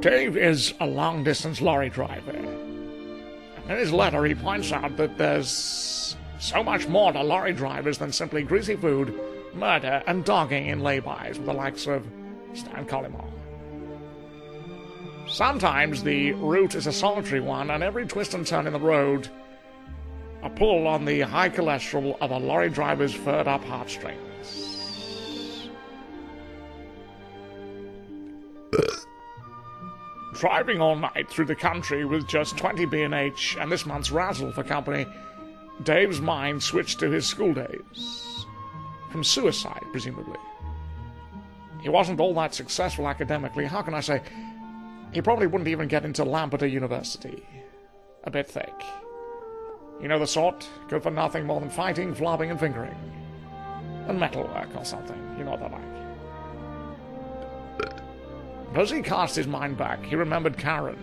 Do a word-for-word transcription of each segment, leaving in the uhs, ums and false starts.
Dave is a long-distance lorry driver. In his letter, he points out that there's so much more to lorry drivers than simply greasy food, murder, and dogging in laybys with the likes of Stan Collymore. Sometimes the route is a solitary one, and every twist and turn in the road, a pull on the high cholesterol of a lorry driver's furred-up heartstrings. Driving all night through the country with just twenty B and H and this month's razzle for company, Dave's mind switched to his school days. From suicide, presumably. He wasn't all that successful academically. How can I say? He probably wouldn't even get into Lampeter University. A bit thick. You know the sort? Good for nothing more than fighting, flopping, and fingering. And metalwork or something. You know what they're like. As he cast his mind back, he remembered Karen,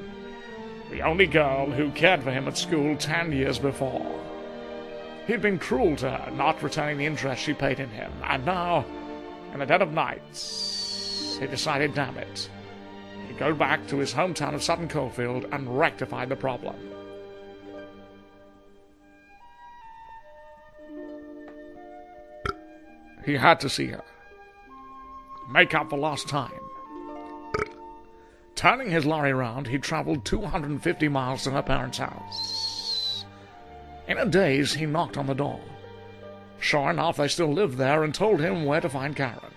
the only girl who cared for him at school ten years before. He'd been cruel to her, not returning the interest she paid in him, and now, in the dead of night, he decided, damn it, he'd go back to his hometown of Sutton Coldfield and rectify the problem. He had to see her. Make up for lost time. Turning his lorry round, he travelled two hundred fifty miles to her parents' house. In a daze, he knocked on the door. Sure enough, they still lived there and told him where to find Karen.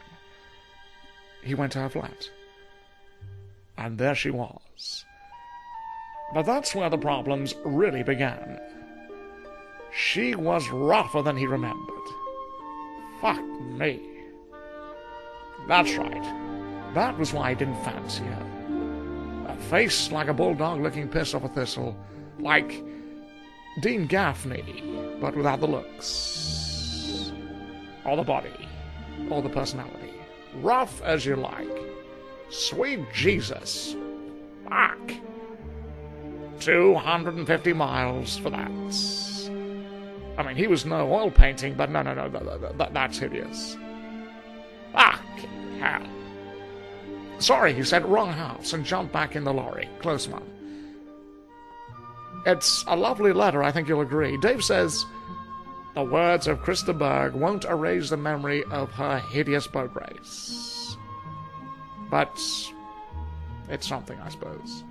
He went to her flat. And there she was. But that's where the problems really began. She was rougher than he remembered. Fuck me. That's right. That was why he didn't fancy her. A face like a bulldog looking pissed off a thistle, like Dean Gaffney, but without the looks, or the body, or the personality. Rough as you like. Sweet Jesus. Fuck. two hundred fifty miles for that. I mean, he was no oil painting, but no, no, no, that, that, that's hideous. Fucking hell. Sorry, he said, wrong house, and jumped back in the lorry. Close one. It's a lovely letter, I think you'll agree. Dave says, the words of Christa Berg won't erase the memory of her hideous boat race. But it's something, I suppose.